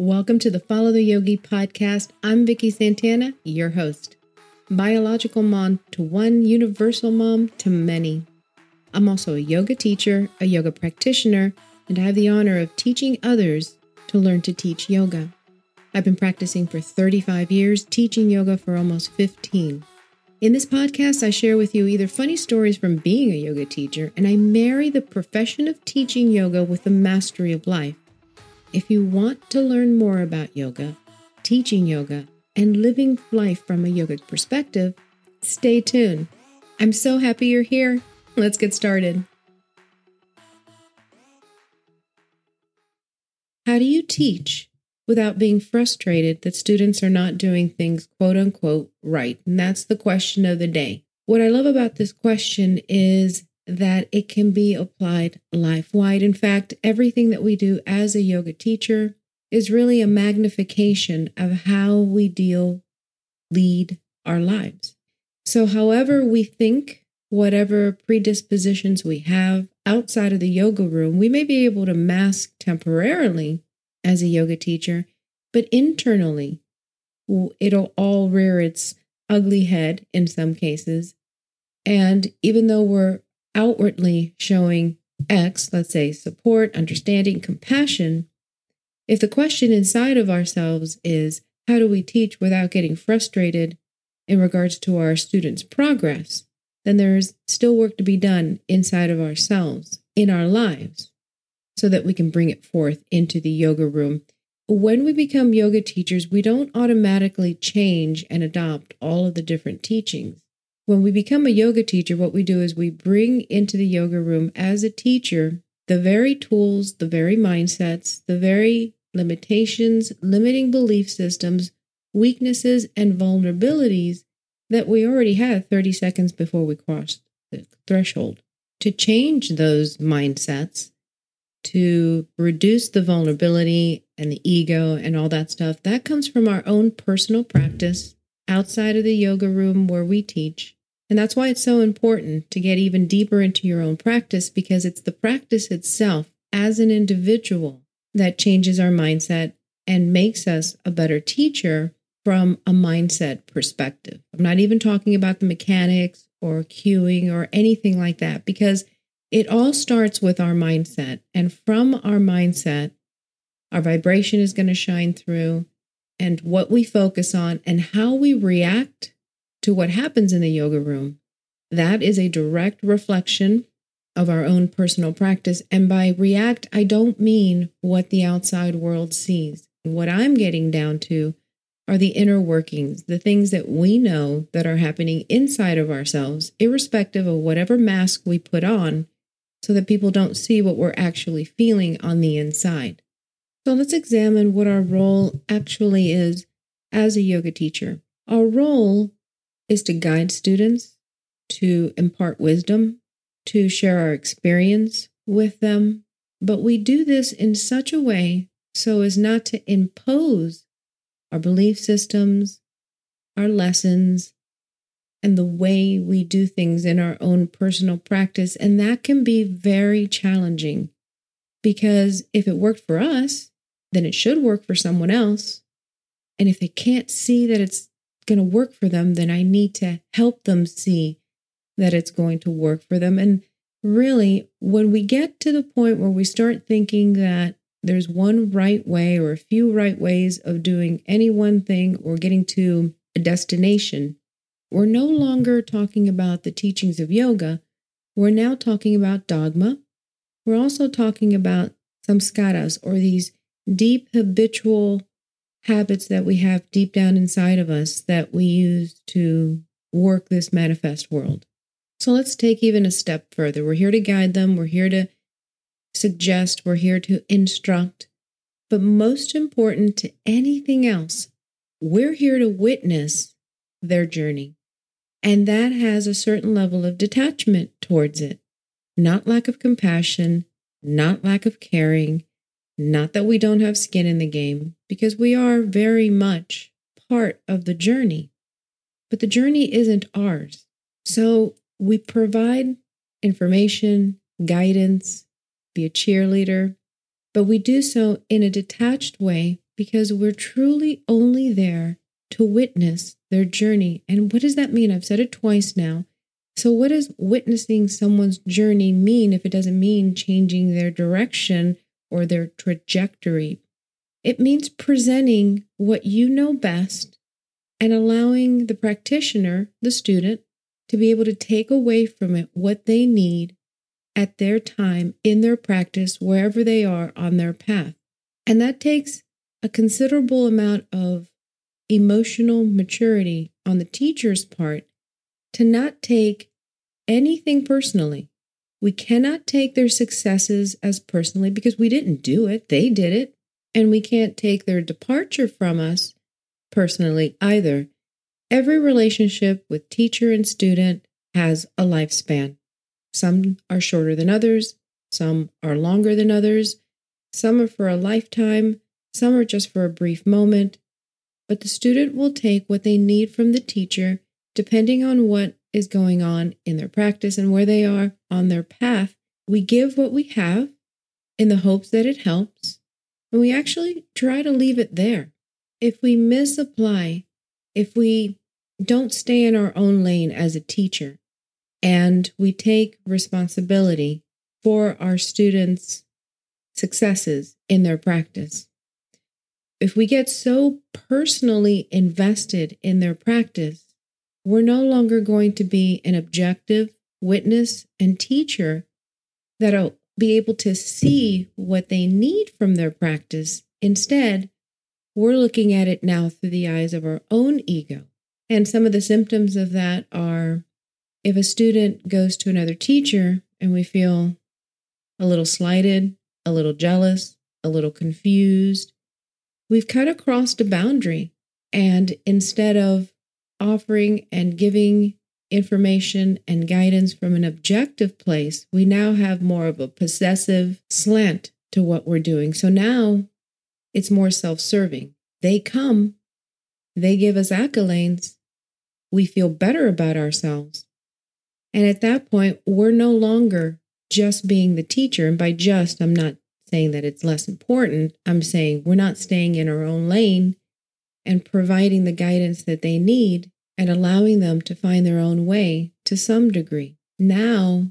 Welcome to the Follow the Yogi podcast. I'm Vicky Santana, your host. Biological mom to one, universal mom to many. I'm also a yoga teacher, a yoga practitioner, and I have the honor of teaching others to learn to teach yoga. I've been practicing for 35 years, teaching yoga for almost 15. In this podcast, I share with you either funny stories from being a yoga teacher, and I marry the profession of teaching yoga with the mastery of life. If you want to learn more about yoga, teaching yoga, and living life from a yogic perspective, stay tuned. I'm so happy you're here. Let's get started. How do you teach without being frustrated that students are not doing things quote unquote right? And that's the question of the day. What I love about this question is that it can be applied life-wide. In fact, everything that we do as a yoga teacher is really a magnification of how we lead our lives. So however we think, whatever predispositions we have outside of the yoga room, we may be able to mask temporarily as a yoga teacher, but internally, it'll all rear its ugly head in some cases. And even though we're outwardly showing X, let's say support, understanding, compassion, if the question inside of ourselves is, how do we teach without getting frustrated in regards to our students' progress, then there's still work to be done inside of ourselves, in our lives, so that we can bring it forth into the yoga room. When we become yoga teachers, we don't automatically change and adopt all of the different teachings. When we become a yoga teacher, what we do is we bring into the yoga room as a teacher the very tools, the very mindsets, the very limitations, limiting belief systems, weaknesses, and vulnerabilities that we already had 30 seconds before we crossed the threshold. To change those mindsets, to reduce the vulnerability and the ego and all that stuff, that comes from our own personal practice outside of the yoga room where we teach. And that's why it's so important to get even deeper into your own practice, because it's the practice itself as an individual that changes our mindset and makes us a better teacher from a mindset perspective. I'm not even talking about the mechanics or cueing or anything like that, because it all starts with our mindset. And from our mindset, our vibration is going to shine through, and what we focus on and how we react to what happens in the yoga room, that is a direct reflection of our own personal practice. And by react, I don't mean what the outside world sees. What I'm getting down to are the inner workings, the things that we know that are happening inside of ourselves, irrespective of whatever mask we put on, so that people don't see what we're actually feeling on the inside. So let's examine what our role actually is as a yoga teacher. Our role is to guide students, to impart wisdom, to share our experience with them. But we do this in such a way so as not to impose our belief systems, our lessons, and the way we do things in our own personal practice. And that can be very challenging, because if it worked for us, then it should work for someone else. And if they can't see that it's going to work for them, then I need to help them see that it's going to work for them. And really, when we get to the point where we start thinking that there's one right way or a few right ways of doing any one thing or getting to a destination, we're no longer talking about the teachings of yoga. We're now talking about dogma. We're also talking about samskaras, or these deep habitual habits that we have deep down inside of us that we use to work this manifest world. So let's take even a step further. We're here to guide them. We're here to suggest. We're here to instruct. But most important to anything else, we're here to witness their journey. And that has a certain level of detachment towards it. Not lack of compassion, not lack of caring, not that we don't have skin in the game, because we are very much part of the journey. But the journey isn't ours. So we provide information, guidance, be a cheerleader, but we do so in a detached way because we're truly only there to witness their journey. And what does that mean? I've said it twice now. So what does witnessing someone's journey mean if it doesn't mean changing their direction or their trajectory? It means presenting what you know best and allowing the practitioner, the student, to be able to take away from it what they need at their time, in their practice, wherever they are on their path. And that takes a considerable amount of emotional maturity on the teacher's part to not take anything personally. We cannot take their successes as personally because we didn't do it. They did it. And we can't take their departure from us personally either. Every relationship with teacher and student has a lifespan. Some are shorter than others. Some are longer than others. Some are for a lifetime. Some are just for a brief moment. But the student will take what they need from the teacher depending on what is going on in their practice and where they are on their path. We give what we have in the hopes that it helps, and we actually try to leave it there. If we misapply, if we don't stay in our own lane as a teacher, and we take responsibility for our students' successes in their practice, if we get so personally invested in their practice, we're no longer going to be an objective witness and teacher that'll be able to see what they need from their practice. Instead, we're looking at it now through the eyes of our own ego. And some of the symptoms of that are if a student goes to another teacher and we feel a little slighted, a little jealous, a little confused, we've kind of crossed a boundary. And instead of offering and giving information and guidance from an objective place, we now have more of a possessive slant to what we're doing. So now it's more self-serving. They come, they give us accolades, we feel better about ourselves. And at that point, we're no longer just being the teacher. And by just, I'm not saying that it's less important. I'm saying we're not staying in our own lane and providing the guidance that they need and allowing them to find their own way to some degree. Now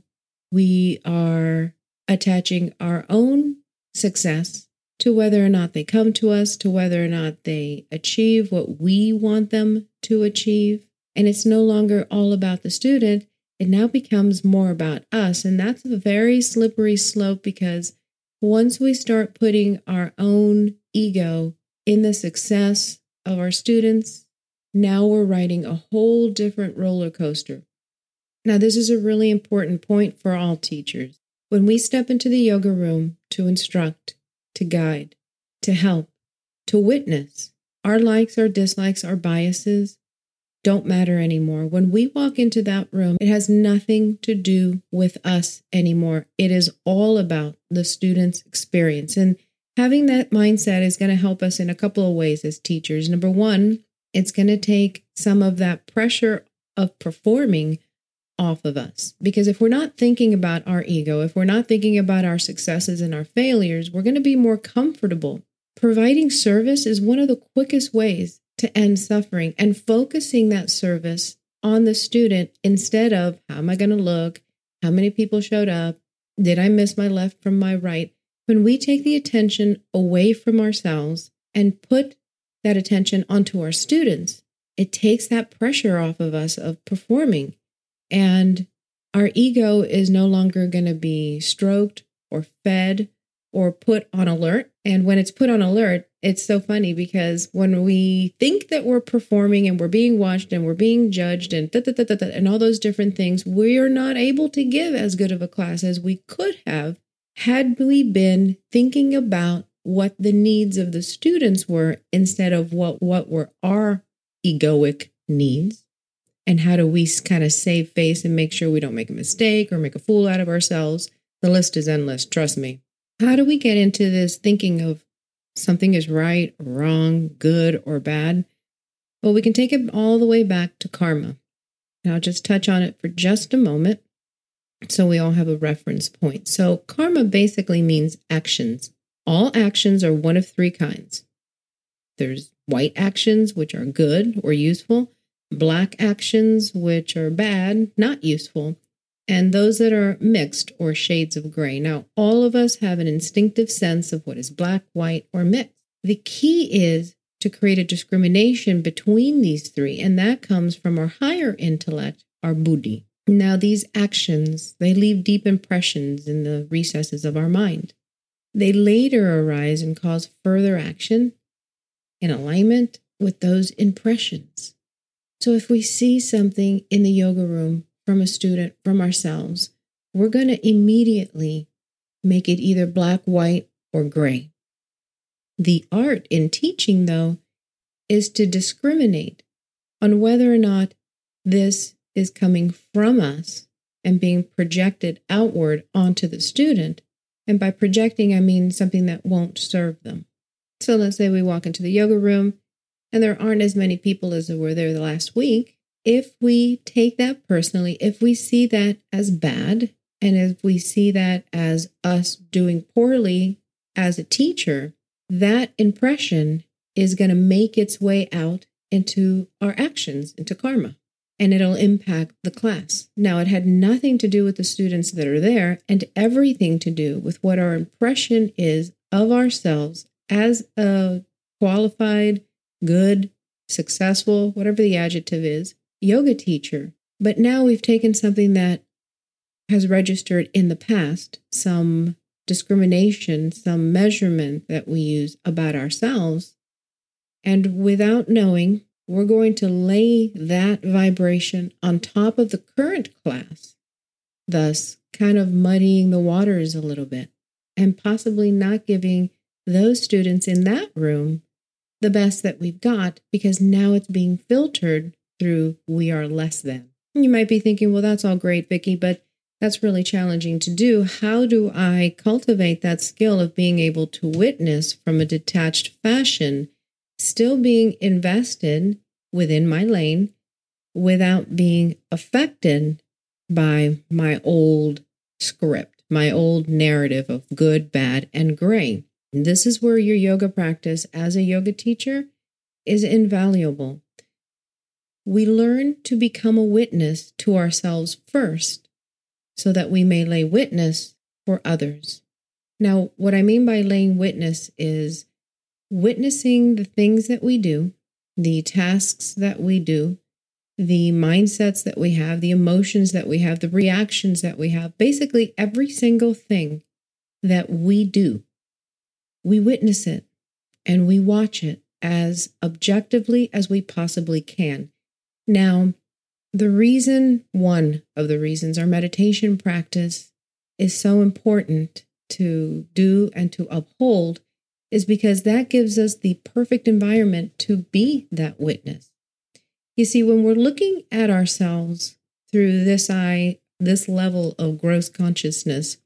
we are attaching our own success to whether or not they come to us, to whether or not they achieve what we want them to achieve. And it's no longer all about the student. It now becomes more about us. And that's a very slippery slope because once we start putting our own ego in the success of our students, now we're riding a whole different roller coaster. Now, this is a really important point for all teachers. When we step into the yoga room to instruct, to guide, to help, to witness, our likes, our dislikes, our biases don't matter anymore. When we walk into that room, it has nothing to do with us anymore. It is all about the student's experience. And having that mindset is going to help us in a couple of ways as teachers. Number one, it's going to take some of that pressure of performing off of us. Because if we're not thinking about our ego, if we're not thinking about our successes and our failures, we're going to be more comfortable. Providing service is one of the quickest ways to end suffering, and focusing that service on the student instead of how am I going to look? How many people showed up? Did I miss my left from my right? When we take the attention away from ourselves and put that attention onto our students, it takes that pressure off of us of performing. And our ego is no longer going to be stroked or fed or put on alert. And when it's put on alert, it's so funny because when we think that we're performing and we're being watched and we're being judged and all those different things, we are not able to give as good of a class as we could have had we been thinking about what the needs of the students were instead of what were our egoic needs and how do we kind of save face and make sure we don't make a mistake or make a fool out of ourselves. The list is endless, trust me. How do we get into this thinking of something is right, wrong, good, or bad? Well, we can take it all the way back to karma. And I'll just touch on it for just a moment. So we all have a reference point. So karma basically means actions. All actions are one of three kinds. There's white actions, which are good or useful, black actions, which are bad, not useful, and those that are mixed or shades of gray. Now, all of us have an instinctive sense of what is black, white, or mixed. The key is to create a discrimination between these three, and that comes from our higher intellect, our buddhi. Now, these actions, they leave deep impressions in the recesses of our mind. They later arise and cause further action in alignment with those impressions. So if we see something in the yoga room from a student, from ourselves, we're going to immediately make it either black, white, or gray. The art in teaching, though, is to discriminate on whether or not this is coming from us and being projected outward onto the student. And by projecting, I mean something that won't serve them. So let's say we walk into the yoga room and there aren't as many people as there were there the last week. If we take that personally, if we see that as bad, and if we see that as us doing poorly as a teacher, that impression is going to make its way out into our actions, into karma, and it'll impact the class. Now, it had nothing to do with the students that are there and everything to do with what our impression is of ourselves as a qualified, good, successful, whatever the adjective is, yoga teacher. But now we've taken something that has registered in the past, some discrimination, some measurement that we use about ourselves, and without knowing, we're going to lay that vibration on top of the current class, thus kind of muddying the waters a little bit and possibly not giving those students in that room the best that we've got, because now it's being filtered through we are less than. And you might be thinking, well, that's all great, Vicky, but that's really challenging to do. How do I cultivate that skill of being able to witness from a detached fashion, still being invested within my lane without being affected by my old script, my old narrative of good, bad, and gray? And this is where your yoga practice as a yoga teacher is invaluable. We learn to become a witness to ourselves first, so that we may lay witness for others. Now, what I mean by laying witness is witnessing the things that we do, the tasks that we do, the mindsets that we have, the emotions that we have, the reactions that we have, basically every single thing that we do. We witness it and we watch it as objectively as we possibly can. Now, one of the reasons our meditation practice is so important to do and to uphold is because that gives us the perfect environment to be that witness. You see, when we're looking at ourselves through this eye, this level of gross consciousness,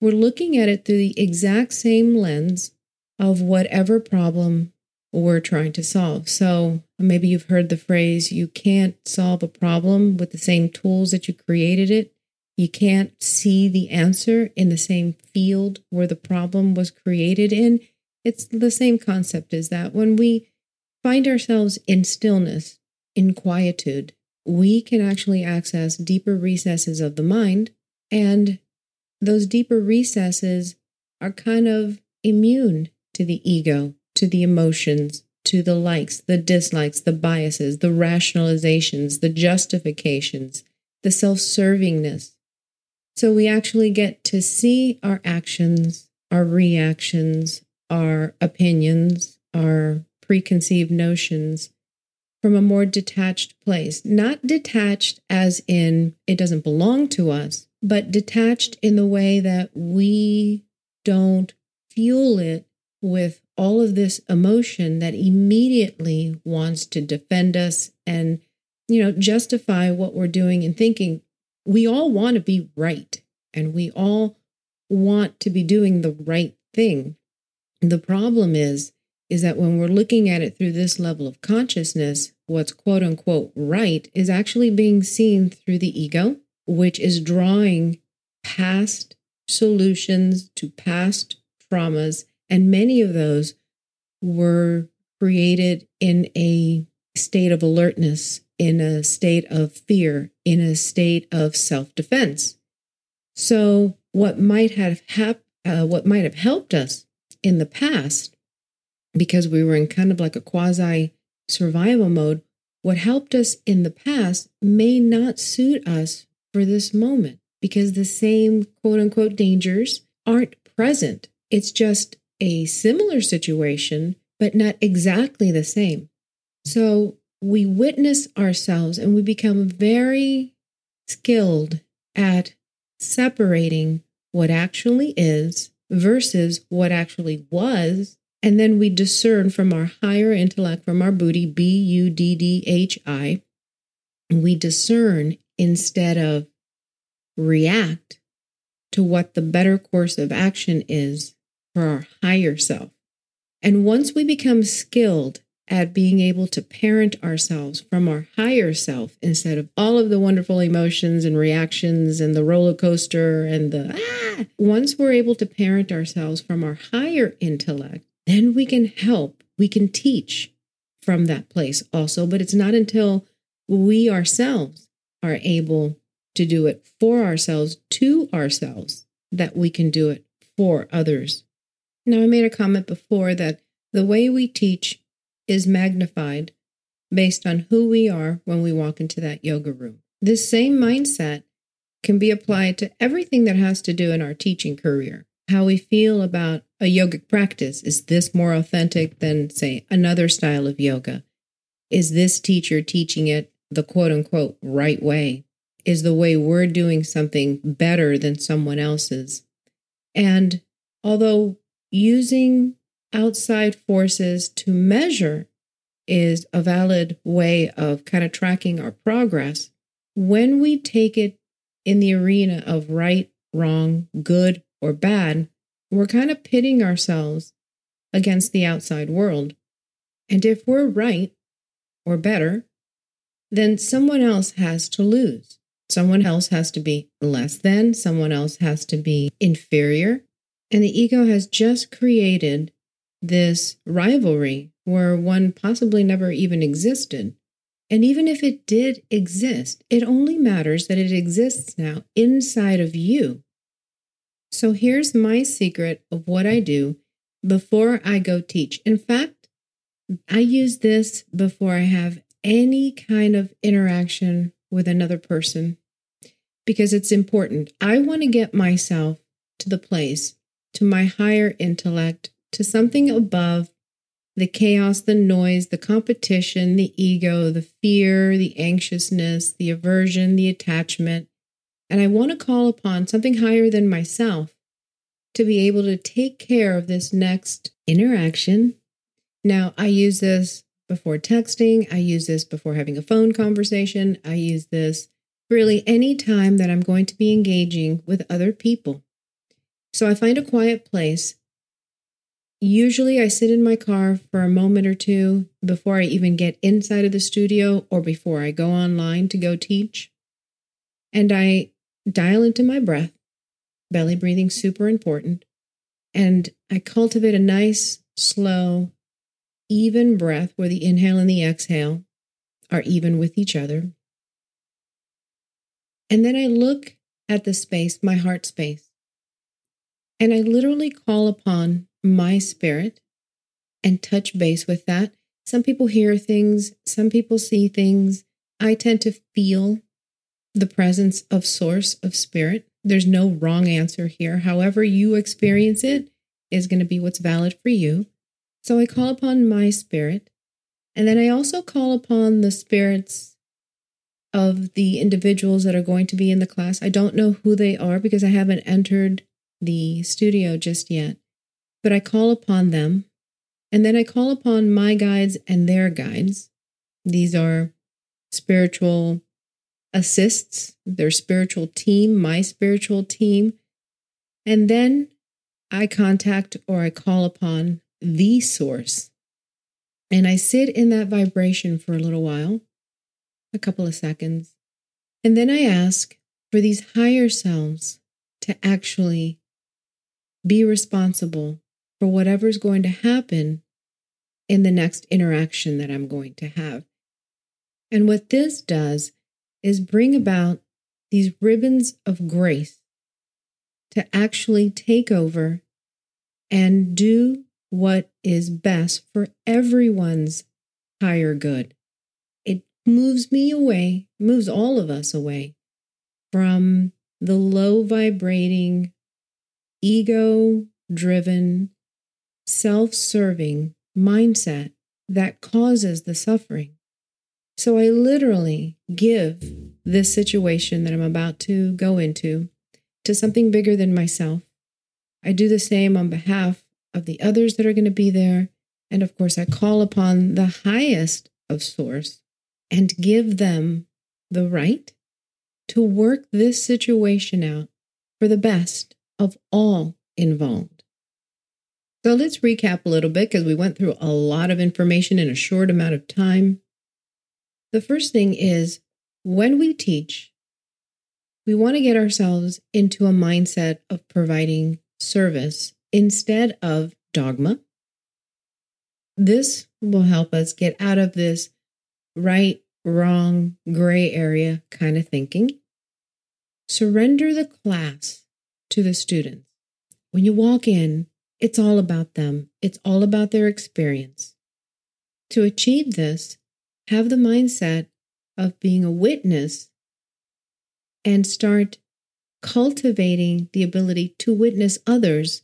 we're looking at it through the exact same lens of whatever problem we're trying to solve. So maybe you've heard the phrase, you can't solve a problem with the same tools that you created it. You can't see the answer in the same field where the problem was created in. It's the same concept as that. When we find ourselves in stillness, in quietude, we can actually access deeper recesses of the mind. And those deeper recesses are kind of immune to the ego, to the emotions, to the likes, the dislikes, the biases, the rationalizations, the justifications, the self-servingness. So we actually get to see our actions, our reactions, our opinions, our preconceived notions from a more detached place. Not detached as in it doesn't belong to us, but detached in the way that we don't fuel it with all of this emotion that immediately wants to defend us and, justify what we're doing and thinking. We all want to be right, and we all want to be doing the right thing. The problem is that when we're looking at it through this level of consciousness, what's quote unquote right is actually being seen through the ego, which is drawing past solutions to past traumas. And many of those were created in a state of alertness, in a state of fear, in a state of self-defense. So what might have helped us in the past, because we were in kind of like a quasi-survival mode, what helped us in the past may not suit us for this moment, because the same quote-unquote dangers aren't present. It's just a similar situation, but not exactly the same. So we witness ourselves and we become very skilled at separating what actually is versus what actually was. And then we discern from our higher intellect, from our buddhi, B-U-D-D-H-I, we discern instead of react to what the better course of action is for our higher self. And once we become skilled at being able to parent ourselves from our higher self instead of all of the wonderful emotions and reactions and the roller coaster and the once we're able to parent ourselves from our higher intellect, then we can help, we can teach from that place also, but it's not until we ourselves are able to do it for ourselves, to ourselves, that we can do it for others. Now, I made a comment before that the way we teach is magnified based on who we are when we walk into that yoga room. This same mindset can be applied to everything that has to do in our teaching career. How we feel about a yogic practice. Is this more authentic than, say, another style of yoga? Is this teacher teaching it the quote-unquote right way? Is the way we're doing something better than someone else's? And although using outside forces to measure is a valid way of kind of tracking our progress, when we take it in the arena of right, wrong, good, or bad, we're kind of pitting ourselves against the outside world. And if we're right or better, then someone else has to lose. Someone else has to be less than, someone else has to be inferior. And the ego has just created this rivalry where one possibly never even existed. And even if it did exist, it only matters that it exists now inside of you. So here's my secret of what I do before I go teach. In fact, I use this before I have any kind of interaction with another person because it's important. I want to get myself to the place, to my higher intellect, to something above the chaos, the noise, the competition, the ego, the fear, the anxiousness, the aversion, the attachment. And I want to call upon something higher than myself to be able to take care of this next interaction. Now, I use this before texting. I use this before having a phone conversation. I use this really any time that I'm going to be engaging with other people. So I find a quiet place. Usually I sit in my car for a moment or two before I even get inside of the studio or before I go online to go teach. And I dial into my breath, belly breathing, super important. And I cultivate a nice, slow, even breath where the inhale and the exhale are even with each other. And then I look at the space, my heart space, and I literally call upon my spirit and touch base with that. Some people hear things, some people see things. I tend to feel the presence of source, of spirit. There's no wrong answer here. However you experience it is going to be what's valid for you. So I call upon my spirit, and then I also call upon the spirits of the individuals that are going to be in the class. I don't know who they are because I haven't entered the studio just yet, but I call upon them, and then I call upon my guides and their guides. These are spiritual assists, their spiritual team, my spiritual team, and then I contact or I call upon the source. And I sit in that vibration for a little while, a couple of seconds. And then I ask for these higher selves to actually be responsible for whatever's going to happen in the next interaction that I'm going to have. And what this does is bring about these ribbons of grace to actually take over and do what is best for everyone's higher good. It moves me away, moves all of us away from the low-vibrating, ego-driven, self-serving mindset that causes the suffering. So I literally give this situation that I'm about to go into to something bigger than myself. I do the same on behalf of the others that are going to be there. And of course, I call upon the highest of source and give them the right to work this situation out for the best of all involved. So let's recap a little bit because we went through a lot of information in a short amount of time. The first thing is when we teach, we want to get ourselves into a mindset of providing service instead of dogma. This will help us get out of this right, wrong, gray area kind of thinking. Surrender the class to the students. When you walk in, it's all about them. It's all about their experience. To achieve this, have the mindset of being a witness and start cultivating the ability to witness others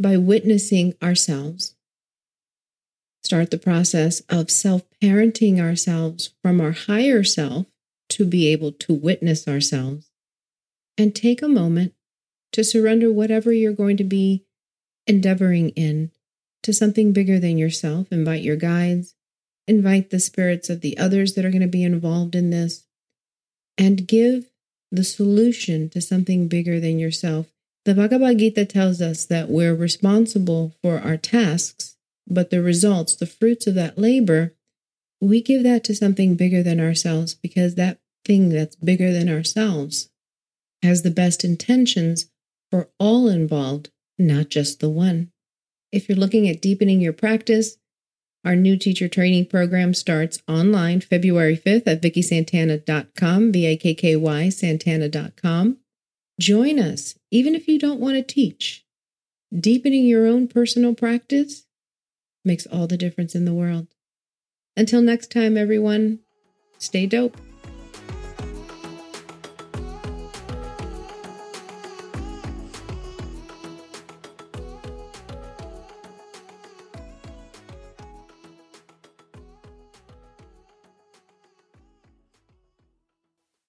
by witnessing ourselves. Start the process of self-parenting ourselves from our higher self to be able to witness ourselves. And take a moment to surrender whatever you're going to be endeavoring in to something bigger than yourself. Invite your guides, invite the spirits of the others that are going to be involved in this, and give the solution to something bigger than yourself. The Bhagavad Gita tells us that we're responsible for our tasks, but the results, the fruits of that labor, we give that to something bigger than ourselves because that thing that's bigger than ourselves has the best intentions for all involved, not just the one. If you're looking at deepening your practice, our new teacher training program starts online February 5th at VickySantana.com, V-A-K-K-Y, Santana.com. Join us, even if you don't want to teach. Deepening your own personal practice makes all the difference in the world. Until next time, everyone, stay dope.